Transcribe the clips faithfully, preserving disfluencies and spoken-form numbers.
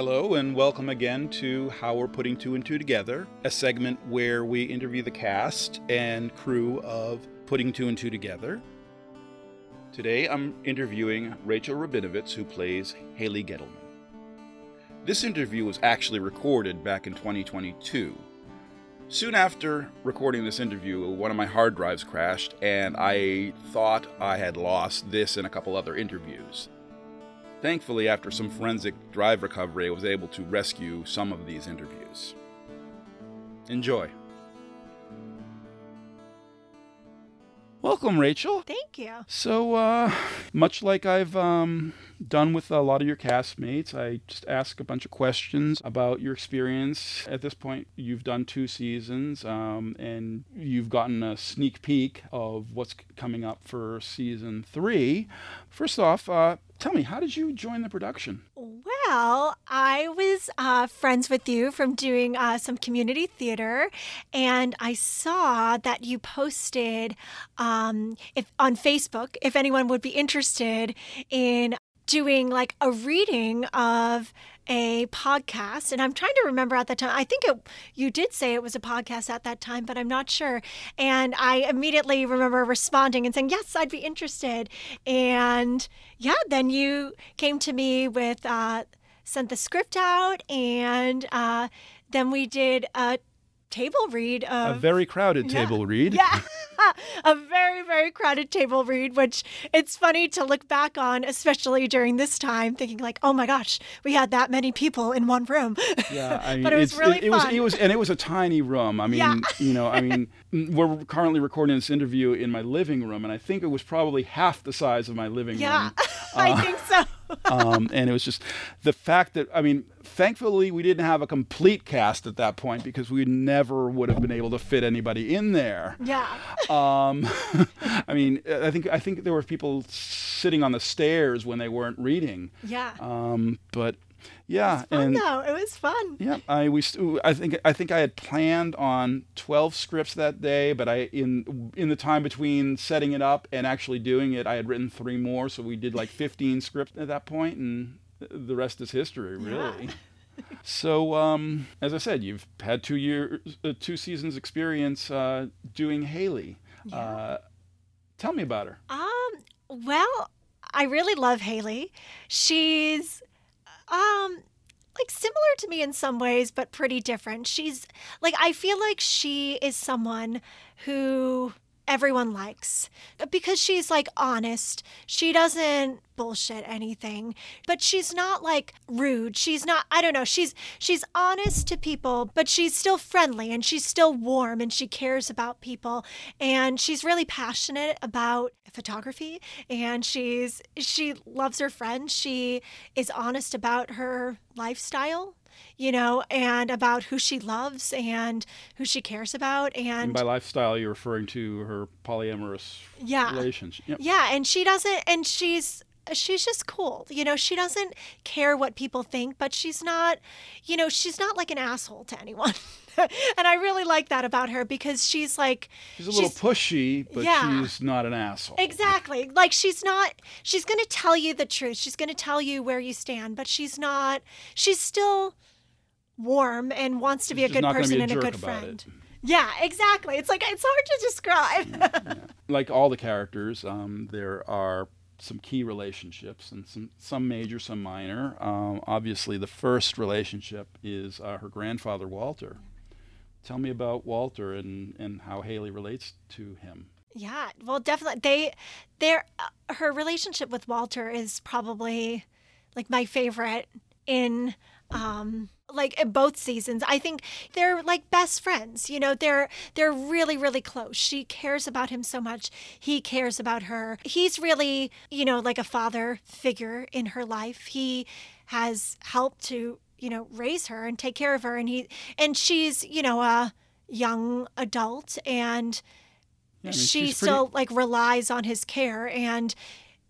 Hello and welcome again to How We're Putting Two and Two Together, a segment where we interview the cast and crew of Putting Two and Two Together. Today I'm interviewing Rachael Rabinovitz, who plays Hayley Gettelman. This interview was actually recorded back in twenty twenty-two. Soon after recording this interview, one of my hard drives crashed and I thought I had lost this and a couple other interviews. Thankfully, after some forensic drive recovery, I was able to rescue some of these interviews. Enjoy. Welcome, Rachael. Thank you. So, uh, much like I've um, done with a lot of your castmates, I just ask a bunch of questions about your experience. At this point, you've done two seasons, um, and you've gotten a sneak peek of what's coming up for season three. First off, uh, tell me, how did you join the production? Well, I was uh, friends with you from doing uh, some community theater, and I saw that you posted um, if, on Facebook if anyone would be interested in doing like a reading of a podcast. And I'm trying to remember at that time, I think it, you did say it was a podcast at that time, but I'm not sure. And I immediately remember responding and saying, yes, I'd be interested. And yeah, then you came to me with, uh, sent the script out, and uh, then we did a table read of, a very crowded yeah, table read. Yeah, a very, very crowded table read, which it's funny to look back on, especially during this time, thinking like, oh my gosh, we had that many people in one room. Yeah, I mean, but it was really it, it fun. Was, it was, and it was a tiny room. I mean, yeah. you know, I mean, we're currently recording this interview in my living room, and I think it was probably half the size of my living yeah, room. Yeah, I uh, think so. um, and it was just the fact that, I mean, thankfully we didn't have a complete cast at that point because we never would have been able to fit anybody in there. Yeah. um, I mean, I think I think there were people sitting on the stairs when they weren't reading. Yeah. Um, but yeah, it was fun, and though. It was fun. Yeah, I we st- I think I think I had planned on twelve scripts that day, but I in in the time between setting it up and actually doing it, I had written three more, so we did like fifteen scripts at that point, and the rest is history, really. Yeah. So, um, as I said, you've had two years, uh, two seasons experience uh, doing Hayley. Yeah. Uh, tell me about her. Um, well, I really love Hayley. She's Um, like similar to me in some ways, but pretty different. She's like, I feel like she is someone who everyone likes because she's like honest. She doesn't bullshit anything, but she's not like rude. She's not, I don't know. She's, she's honest to people, but she's still friendly and she's still warm and she cares about people. And she's really passionate about photography and she's, she loves her friends. She is honest about her lifestyle, you know, and about who she loves and who she cares about. And, and by lifestyle, you're referring to her polyamorous yeah, relations. Yep. Yeah. And she doesn't, and she's, she's just cool. You know, she doesn't care what people think, but she's not, you know, she's not like an asshole to anyone. And I really like that about her because she's like, she's a she's, little pushy, but yeah, she's not an asshole. Exactly. Like she's not, she's going to tell you the truth. She's going to tell you where you stand, but she's not, she's still warm and wants to be she's a good person be a and a good friend. It. Yeah, exactly. It's like, it's hard to describe. Yeah, yeah. Like all the characters, um, there are some key relationships and some, some major, some minor. Um, obviously, the first relationship is uh, her grandfather, Walter. Tell me about Walter and, and how Hayley relates to him. Yeah, well, definitely. They, they're, uh, her relationship with Walter is probably like my favorite in um, like in both seasons. I think they're like best friends. You know, they're they're really, really close. She cares about him so much. He cares about her. He's really, you know, like a father figure in her life. He has helped to, you know, raise her and take care of her. And he, and she's, you know, a young adult and yeah, I mean, she still pretty... like relies on his care and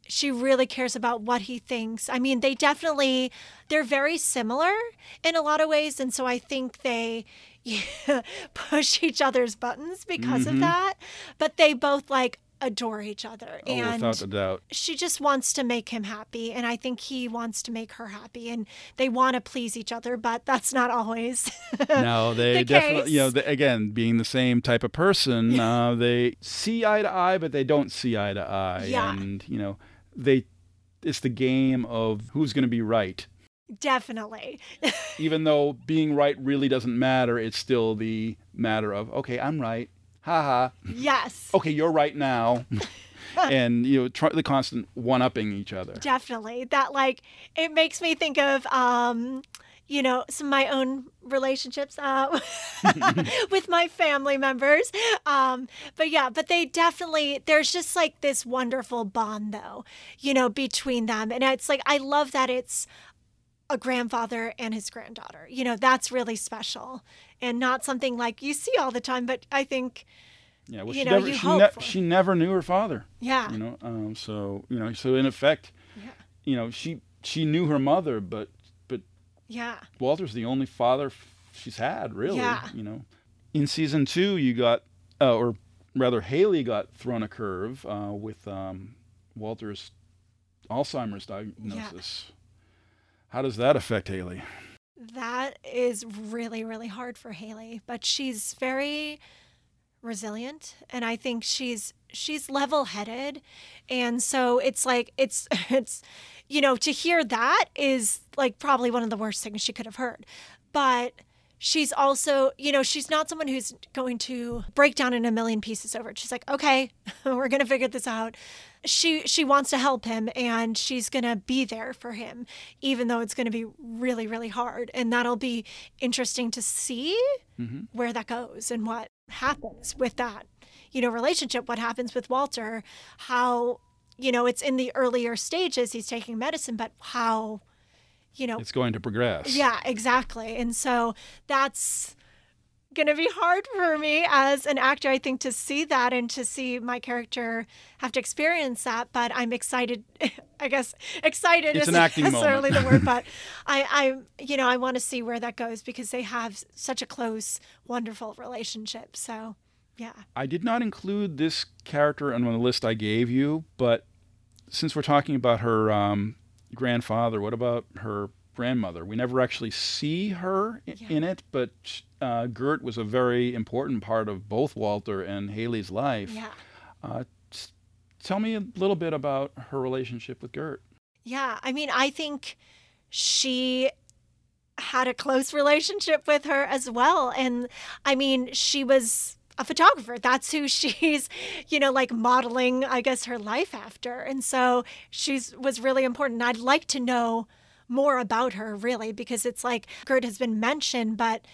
she really cares about what he thinks. I mean, they definitely, they're very similar in a lot of ways. And so I think they yeah, push each other's buttons because mm-hmm. of that, but they both like adore each other. Oh, and without a doubt. She just wants to make him happy, and I think he wants to make her happy, and they want to please each other, but that's not always No, they the definitely, case. You know, they, again, being the same type of person, uh, they see eye to eye, but they don't see eye to eye. Yeah. And, you know, they it's the game of who's going to be right. Definitely. Even though being right really doesn't matter, it's still the matter of, okay, I'm right. Ha ha. Yes. Okay, you're right now. And, you know, try the constant one-upping each other. Definitely. That, like, it makes me think of, um, you know, some of my own relationships uh, with my family members. Um, but, yeah, but they definitely, there's just, like, this wonderful bond, though, you know, between them. And it's, like, I love that it's a grandfather and his granddaughter. You know, that's really special and not something like you see all the time, but I think, yeah, well, you she know, never, you she, hope ne- she never knew her father. Yeah. You know, um, so, you know, so in effect, yeah. you know, she, she knew her mother, but, but yeah, Walter's the only father f- she's had really, yeah. you know. In season two, you got, uh, or rather Hayley got thrown a curve uh, with um, Walter's Alzheimer's diagnosis. Yeah. How does that affect Hayley? That is really, really hard for Hayley, but she's very resilient, and I think she's she's level-headed, and so it's like it's it's you know, to hear that is like probably one of the worst things she could have heard. But she's also, you know, she's not someone who's going to break down in a million pieces over it. She's like, okay, we're going to figure this out. She she wants to help him, and she's going to be there for him, even though it's going to be really, really hard. And that'll be interesting to see mm-hmm. where that goes and what happens with that, you know, relationship, what happens with Walter, how, you know, it's in the earlier stages, he's taking medicine, but how... You know, it's going to progress. Yeah, exactly. And so that's going to be hard for me as an actor, I think, to see that and to see my character have to experience that. But I'm excited. I guess excited it's isn't an acting necessarily moment. The word, but I, I, you know, I want to see where that goes because they have such a close, wonderful relationship. So, yeah. I did not include this character on the list I gave you, but since we're talking about her. Um, grandfather, what about her grandmother? We never actually see her in, yeah. in it, but uh, Gert was a very important part of both Walter and Haley's life. Yeah. Uh, t- tell me a little bit about her relationship with Gert. Yeah, I mean, I think she had a close relationship with her as well. And I mean, she was a photographer. That's who she's, you know, like modeling, I guess, her life after. And so she's was really important. I'd like to know more about her, really, because it's like Gert has been mentioned, but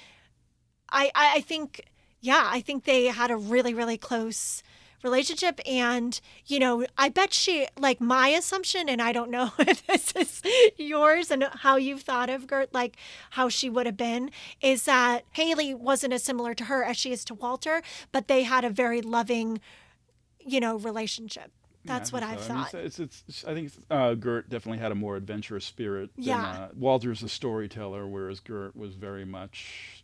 I, I, I think, yeah, I think they had a really, really close relationship. And, you know, I bet she, like my assumption, and I don't know if this is yours and how you've thought of Gert, like how she would have been, is that Hayley wasn't as similar to her as she is to Walter, but they had a very loving, you know, relationship. That's yeah, I what so. I've thought. I, mean, it's, it's, it's, I think uh, Gert definitely had a more adventurous spirit than yeah. uh, Walter's a storyteller, whereas Gert was very much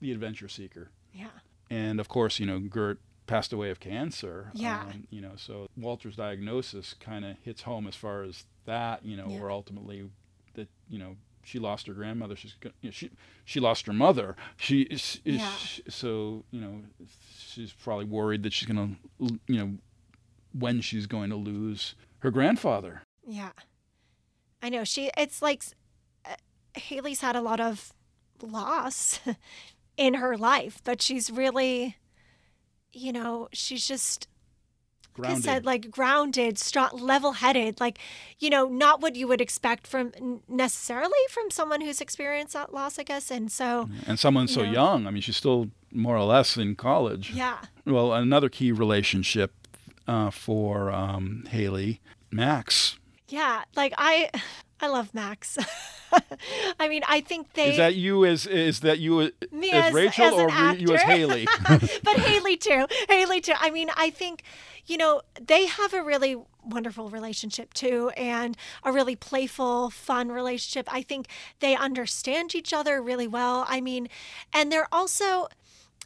the adventure seeker. Yeah. And of course, you know, Gert passed away of cancer. Yeah. Um, you know, so Walter's diagnosis kind of hits home as far as that, you know, yeah. where ultimately that, you know, she lost her grandmother. She's, you know, she, she lost her mother. She is, yeah. is, so, you know, she's probably worried that she's going to, you know, when she's going to lose her grandfather. Yeah. I know. She, it's like uh, Hayley's had a lot of loss in her life, but she's really, you know, she's just, like I said, like grounded, strong, level-headed, like, you know, not what you would expect from necessarily from someone who's experienced that loss, I guess. And so, and someone so know, young, I mean, she's still more or less in college. Yeah. Well, another key relationship uh, for um, Hayley, Max. Yeah, like I, I love Max. I mean, I think they... Is that you as, is that you as, me as, as Rachael as or actor. You as Hayley? But Hayley too. Hayley too. I mean, I think, you know, they have a really wonderful relationship too, and a really playful, fun relationship. I think they understand each other really well. I mean, and they're also,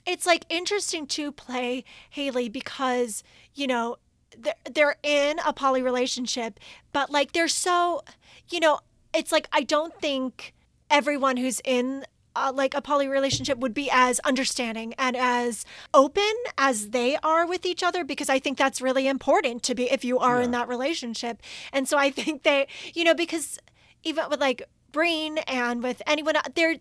it's like interesting to play Hayley because, you know, they're, they're in a poly relationship, but like they're so, you know, it's like I don't think everyone who's in uh, like a poly relationship would be as understanding and as open as they are with each other, because I think that's really important to be if you are yeah. in that relationship. And so I think they, you know, because even with like Breen and with anyone, they're,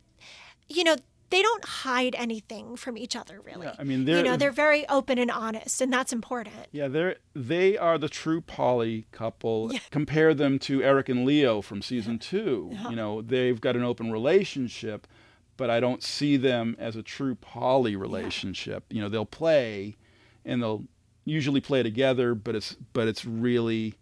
you know, they don't hide anything from each other, really. Yeah, I mean, they're, you know, they're very open and honest, and that's important. Yeah, they're they are the true poly couple. Yeah. Compare them to Eric and Leo from season two. Yeah. You know, they've got an open relationship, but I don't see them as a true poly relationship. Yeah. You know, they'll play, and they'll usually play together, but it's but it's really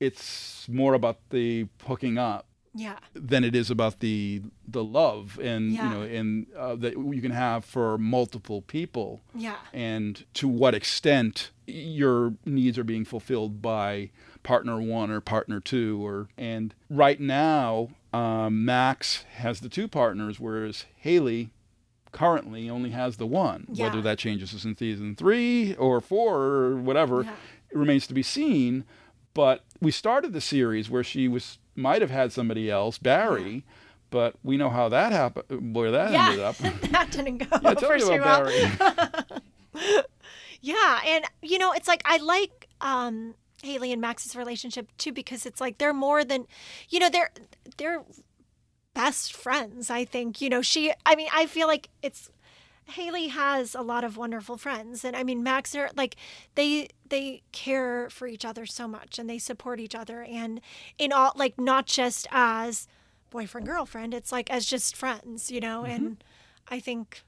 it's more about the hooking up. Yeah. Than it is about the the love and yeah. you know and uh, that you can have for multiple people. Yeah. And to what extent your needs are being fulfilled by partner one or partner two, or and right now um, Max has the two partners, whereas Hayley currently only has the one. Yeah. Whether that changes in season three or four or whatever yeah. it remains to be seen. But we started the series where she was. Might have had somebody else, Barry, yeah. but we know how that happened, where that yeah. ended up. That didn't go yeah, tell for me about well. Barry. Yeah, and you know, it's like I like um, Hayley and Max's relationship too, because it's like they're more than, you know, they're they're best friends. I think you know she. I mean, I feel like it's Hayley has a lot of wonderful friends, and I mean Max are like they. They care for each other so much, and they support each other, and in all like not just as boyfriend girlfriend, it's like as just friends, you know. Mm-hmm. And I think,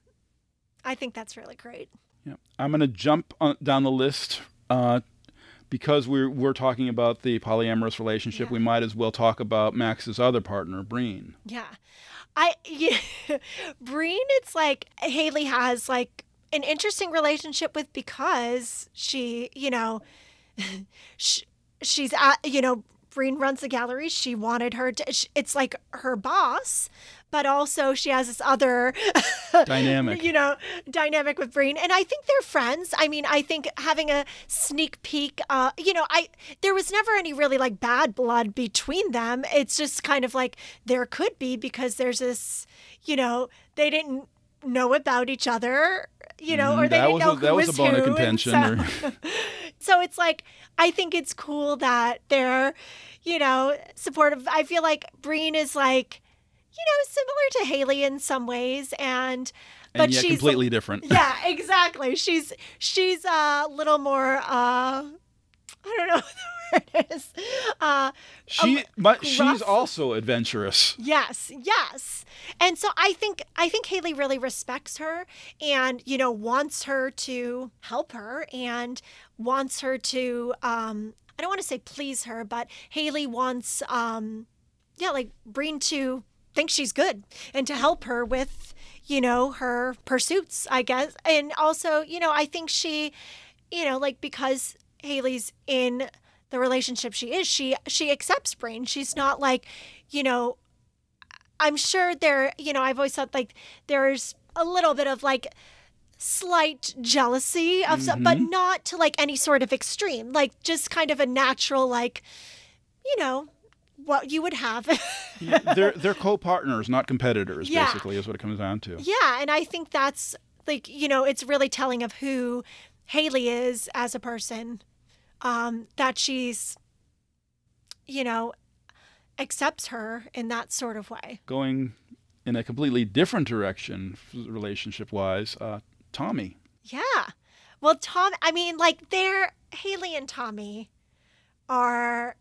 I think that's really great. Yeah, I'm gonna jump on, down the list uh, because we're we're talking about the polyamorous relationship. Yeah. We might as well talk about Max's other partner, Breen. Yeah, I yeah. Breen. It's like Hayley has like. An interesting relationship with, because she, you know, she, she's at, you know, Breen runs the gallery. She wanted her to, it's like her boss, but also she has this other dynamic, you know, dynamic with Breen. And I think they're friends. I mean, I think having a sneak peek, uh, you know, I, there was never any really like bad blood between them. It's just kind of like there could be, because there's this, you know, they didn't know about each other, you know, or they didn't know who was who. That was a bone of contention. So, so it's like, I think it's cool that they're, you know, supportive. I feel like Breen is like, you know, similar to Hayley in some ways, and but and yet she's completely different. Yeah, exactly. She's she's a little more. Uh, I don't know. It is. Uh, she, but rough. She's also adventurous. Yes, yes, and so I think I think Hayley really respects her, and you know wants her to help her, and wants her to. Um, I don't want to say please her, but Hayley wants, um, yeah, like Breen to think she's good and to help her with, you know, her pursuits, I guess, and also, you know, I think she, you know, like because Hayley's in. The relationship she is, she she accepts Breen. She's not like, you know, I'm sure there, you know, I've always thought like there's a little bit of like slight jealousy of, mm-hmm. some, but not to like any sort of extreme, like just kind of a natural like, you know, what you would have. Yeah, they're they're co-partners, not competitors, yeah. basically is what it comes down to. Yeah, and I think that's like, you know, it's really telling of who Hayley is as a person. Um, that she's, you know, accepts her in that sort of way. Going in a completely different direction, relationship-wise, uh, Tommy. Yeah. Well, Tom, I mean, like, they're, Hayley and Tommy are,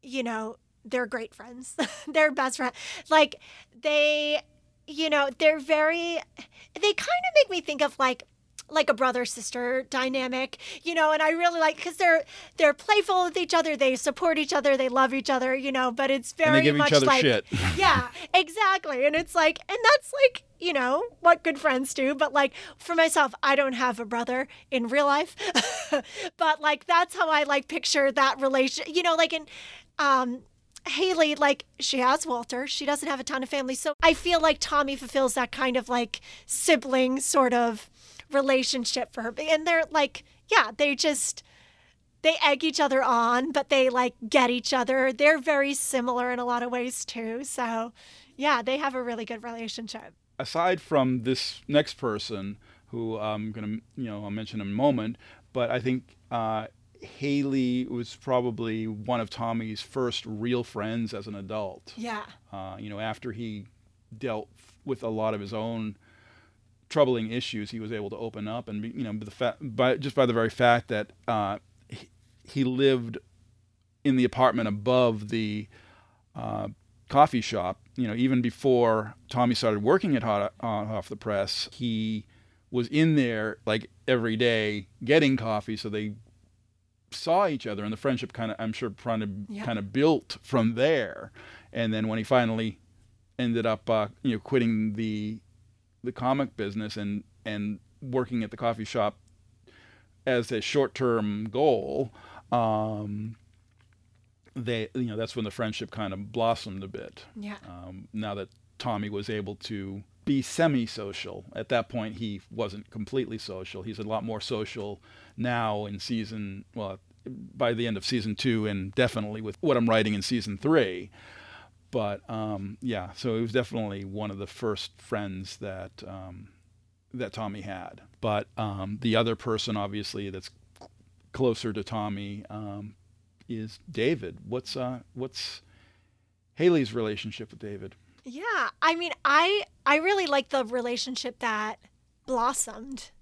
you know, they're great friends. They're best friends. Like, they, you know, they're very, they kind of make me think of, like, like a brother-sister dynamic, you know, and I really like, because they're they're playful with each other, they support each other, they love each other, you know, but it's very and they give much each other like, shit. Yeah, exactly, and it's like, and that's like, you know, what good friends do, but like, for myself, I don't have a brother in real life, but like, that's how I like picture that relation, you know, like in um, Hayley, like, she has Walter, she doesn't have a ton of family, so I feel like Tommy fulfills that kind of like sibling sort of relationship for her, and they're like, yeah, they just they egg each other on, but they like get each other. They're very similar in a lot of ways too. So yeah, they have a really good relationship. Aside from this next person who I'm going to, you know, I'll mention in a moment, but I think uh, Hayley was probably one of Tommy's first real friends as an adult. Yeah. Uh, you know, after he dealt with a lot of his own troubling issues, he was able to open up, and, you know, the fa- by, just by the very fact that uh, he, he lived in the apartment above the uh, coffee shop, you know, even before Tommy started working at Hot Off the Press, he was in there like every day getting coffee, so they saw each other, and the friendship kind of, I'm sure, kind of, yeah. kind of built from there. And then when he finally ended up, uh, you know, quitting the the comic business and, and working at the coffee shop as a short-term goal, um, they, you know, that's when the friendship kind of blossomed a bit. Yeah. Um, now that Tommy was able to be semi-social. At that point, he wasn't completely social. He's a lot more social now in season, well, by the end of season two, and definitely with what I'm writing in season three. But um, yeah, so it was definitely one of the first friends that um, that Tommy had. But um, the other person, obviously, that's cl- closer to Tommy um, is David. What's uh, what's Hayley's relationship with David? Yeah, I mean, I I really like the relationship that blossomed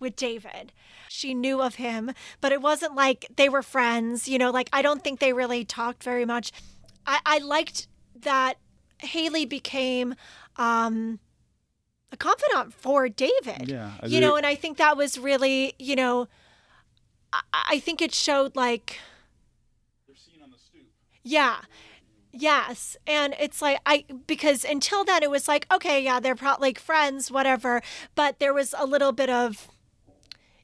with David. She knew of him, but it wasn't like they were friends. You know, like, I don't think they really talked very much. I, I liked that Hayley became um, a confidant for David. Yeah, I you know, and I think that was really, you know, I, I think it showed, like, they're seen on the stoop. Yeah. Yes. And it's like, I, because until then it was like, okay, yeah, they're probably like friends, whatever. But there was a little bit of,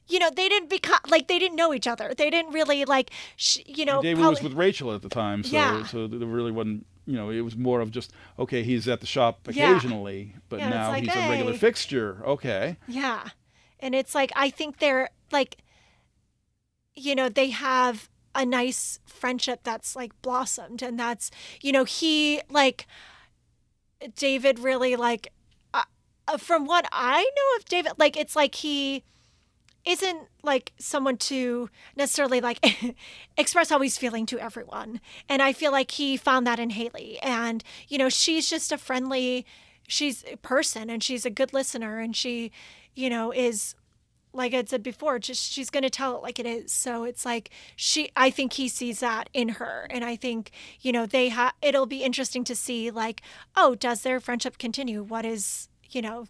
you know, they didn't become like, they didn't know each other. They didn't really like, sh- you know, David probably was with Rachael at the time. So, yeah. So there really wasn't, you know, it was more of just, okay, he's at the shop occasionally, yeah. but yeah, now like, he's hey. a regular fixture. Okay. Yeah. And it's like, I think they're like, you know, they have a nice friendship that's like blossomed, and that's, you know, he like David really like uh, from what I know of David, like, it's like he isn't like someone to necessarily like express how he's feeling to everyone, and I feel like he found that in Hayley. And, you know, she's just a friendly she's a person, and she's a good listener, and she, you know, is, like I said before, just she's going to tell it like it is. So it's like she, I think he sees that in her. And I think, you know, they have, it'll be interesting to see, like, oh, does their friendship continue? What is, you know.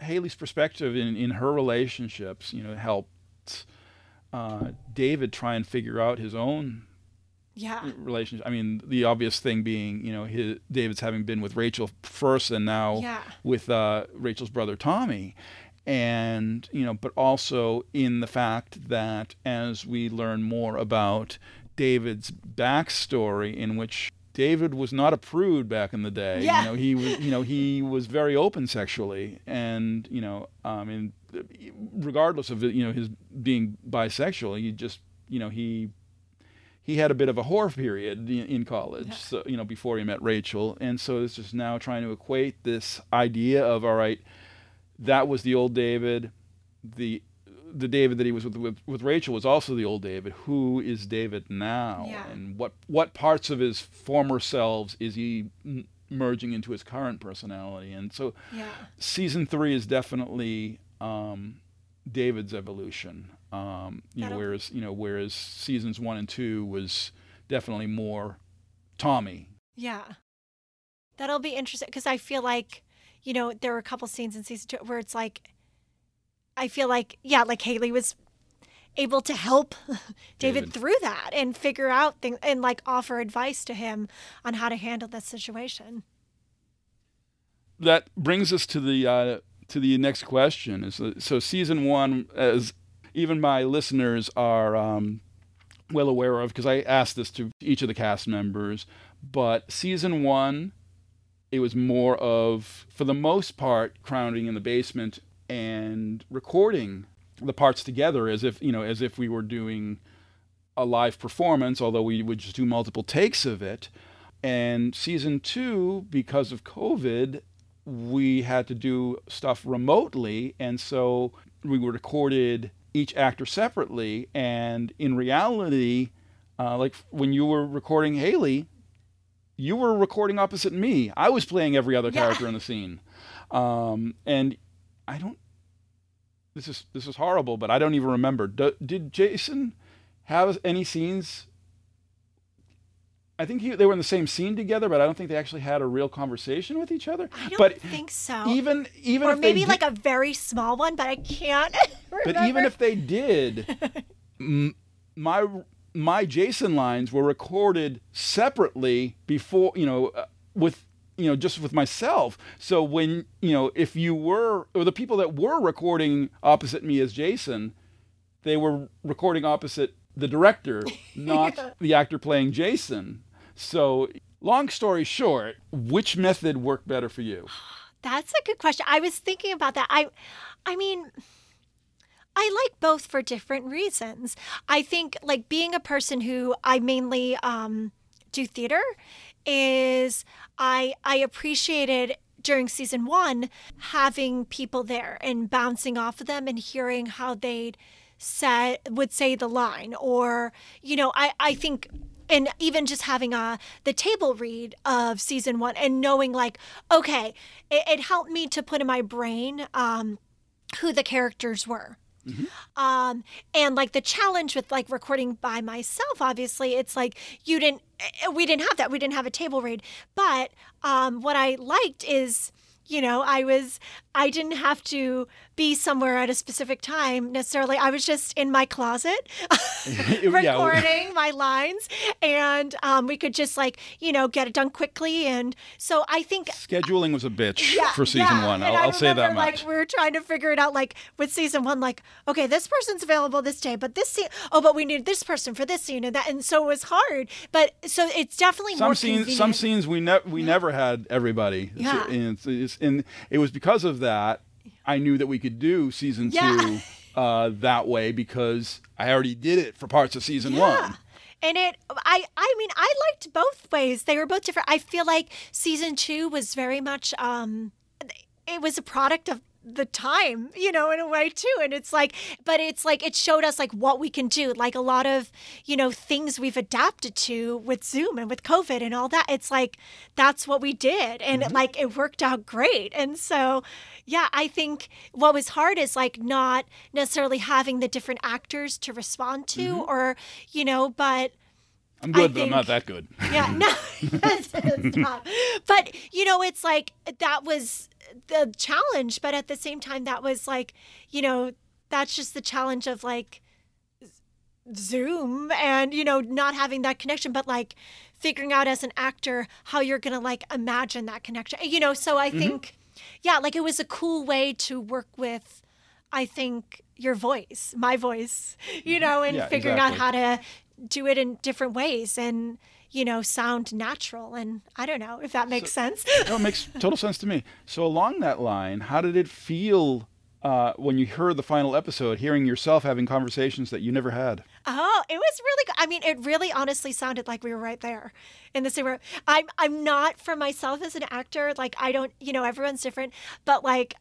Hayley's perspective in, in her relationships, you know, helped uh, David try and figure out his own yeah. relationship. I mean, the obvious thing being, you know, his, David's having been with Rachael first, and now yeah. with uh, Rachel's brother, Tommy. And, you know, but also in the fact that as we learn more about David's backstory, in which David was not a prude back in the day, yeah. you know, he was, you know, he was very open sexually, and, you know, I mean, regardless of, you know, his being bisexual, he just, you know, he he had a bit of a whore period in college, yeah. so, you know, before he met Rachael, and so it's just now trying to equate this idea of, all right, that was the old David. The the David that he was with, with with Rachael was also the old David. Who is David now? Yeah. And what what parts of his former selves is he m- merging into his current personality? And so yeah. season three is definitely um, David's evolution. Um, you That'll... know, whereas you know, whereas seasons one and two was definitely more Tommy. Yeah. That'll be interesting, because I feel like, you know, there were a couple scenes in season two where it's like, I feel like, yeah, like Hayley was able to help David, David through that and figure out things and like offer advice to him on how to handle that situation. That brings us to the uh, to the next question. So, so season one, as even my listeners are um, well aware of, because I asked this to each of the cast members, but season one, it was more of, for the most part, crowding in the basement and recording the parts together as if, you know, as if we were doing a live performance, although we would just do multiple takes of it. And season two, because of COVID, we had to do stuff remotely. And so we recorded each actor separately. And in reality, uh, like when you were recording Hayley, you were recording opposite me. I was playing every other yeah. character in the scene. Um, and I don't, this is, this is horrible, but I don't even remember. D- did Jason have any scenes? I think he, they were in the same scene together, but I don't think they actually had a real conversation with each other. I don't but think so. Even, even or if maybe they like did, a very small one, but I can't remember. But even if they did, m- my my Jason lines were recorded separately before, you know, uh, with you know just with myself. So when you know if you were or the people that were recording opposite me as Jason, they were recording opposite the director, not yeah. the actor playing Jason. So, long story short, which method worked better for you? That's a good question. I was thinking about that. I I mean, I like both for different reasons. I think, like, being a person who I mainly um, do theater is I I appreciated during season one having people there and bouncing off of them and hearing how they'd Said, would say the line, or, you know, I, I think, and even just having a, the table read of season one and knowing like, okay, it, it helped me to put in my brain um, who the characters were. Mm-hmm. Um, and like the challenge with like recording by myself, obviously, it's like you didn't, we didn't have that. We didn't have a table read. But um, what I liked is, you know, I was, I didn't have to be somewhere at a specific time necessarily. I was just in my closet recording my lines, and um, we could just like, you know, get it done quickly. And so I think scheduling was a bitch yeah, for season yeah. one. I'll, I'll remember, say that much. Like, we were trying to figure it out, like with season one, like, okay, this person's available this day, but this scene, oh, but we need this person for this scene and that. And so it was hard, but so it's definitely some more scenes, convenient. Some scenes we, ne- we yeah. never had everybody. Yeah. And, it's, it's, and it was because of that, I knew that we could do season yeah. two uh, that way, because I already did it for parts of season yeah. one. And it, I, I mean, I liked both ways. They were both different. I feel like season two was very much, um, it was a product of the time, you know, in a way too. And it's like, but it's like, it showed us like what we can do. Like a lot of, you know, things we've adapted to with Zoom and with COVID and all that. It's like, that's what we did. And mm-hmm. it, like, it worked out great. And so, yeah, I think what was hard is like not necessarily having the different actors to respond to mm-hmm. or, you know, but I'm good, I but think, I'm not that good. Yeah, no, yes, it's not. But, you know, it's like, that was the challenge, but at the same time, that was like, you know, that's just the challenge of like Zoom and, you know, not having that connection, but like figuring out as an actor how you're going to like imagine that connection, you know? So I mm-hmm. think, yeah, like it was a cool way to work with, I think, your voice, my voice, you know, and yeah, figuring exactly. out how to do it in different ways and, you know, sound natural. And I don't know if that makes so, sense. No, it makes total sense to me. So along that line, how did it feel uh, when you heard the final episode, hearing yourself having conversations that you never had? Oh, it was really good. I mean, it really honestly sounded like we were right there in the same room. I'm, I'm not, for myself as an actor, like I don't, you know, everyone's different, but like,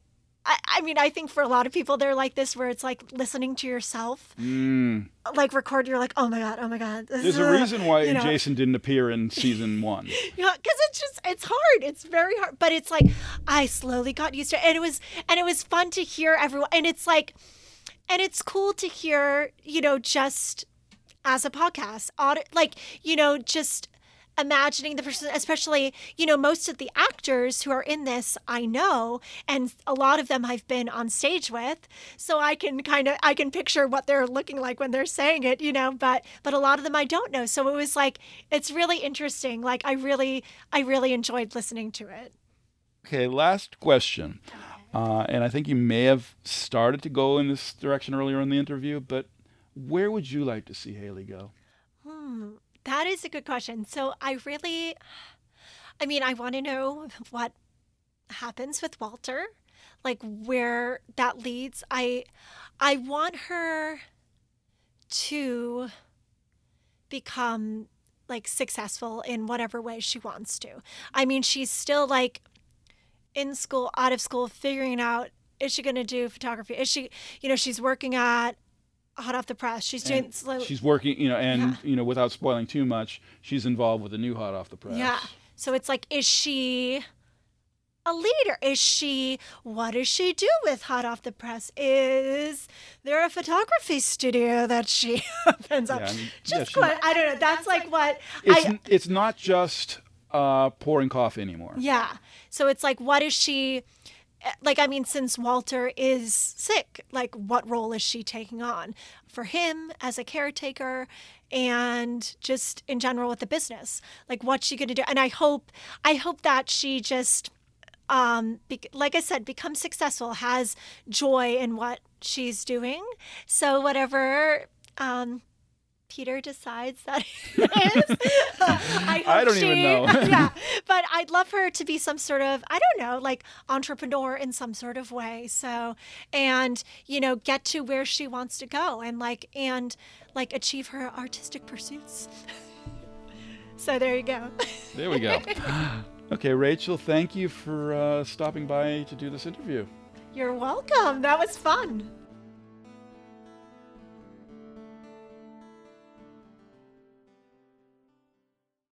I, I mean, I think for a lot of people, they're like this, where it's like listening to yourself, mm. like record. You're like, oh my God, oh my God. There's a reason why you know. Jason didn't appear in season one. Yeah, because it's just, it's hard. It's very hard. But it's like, I slowly got used to it. And it was, and it was fun to hear everyone. And it's like, and it's cool to hear, you know, just as a podcast, like, you know, just imagining the person, especially, you know, most of the actors who are in this, I know, and a lot of them I've been on stage with, so I can kind of, I can picture what they're looking like when they're saying it, you know, but, but a lot of them I don't know. So it was like, it's really interesting. Like I really, I really enjoyed listening to it. Okay. Last question. Uh, and I think you may have started to go in this direction earlier in the interview, but where would you like to see Hayley go? Hmm. That is a good question. So I really, I mean, I want to know what happens with Walter, like where that leads. I, I want her to become like successful in whatever way she wants to. I mean, she's still like in school, out of school, figuring out, is she going to do photography? Is she, you know, she's working at Hot Off the Press. She's doing slow. She's working, you know, and, yeah. you know, without spoiling too much, she's involved with a new Hot Off the Press. Yeah. So it's like, is she a leader? Is she, what does she do with Hot Off the Press? Is there a photography studio that she opens up? Yeah, I mean, just, yeah, she, I don't know. That's like what. It's, I, it's not just uh, pouring coffee anymore. Yeah. So it's like, what is she, like, I mean, since Walter is sick, like, what role is she taking on for him as a caretaker and just in general with the business? Like, what's she going to do? And I hope, I hope that she just, um, be, like I said, becomes successful, has joy in what she's doing. So whatever um, Peter decides that it is, I, hope I don't she, even know. Yeah, but I'd love her to be some sort of, I don't know, like entrepreneur in some sort of way. So, and, you know, get to where she wants to go and like, and like achieve her artistic pursuits. So there you go. There we go. Okay, Rachael, thank you for uh, stopping by to do this interview. You're welcome. That was fun.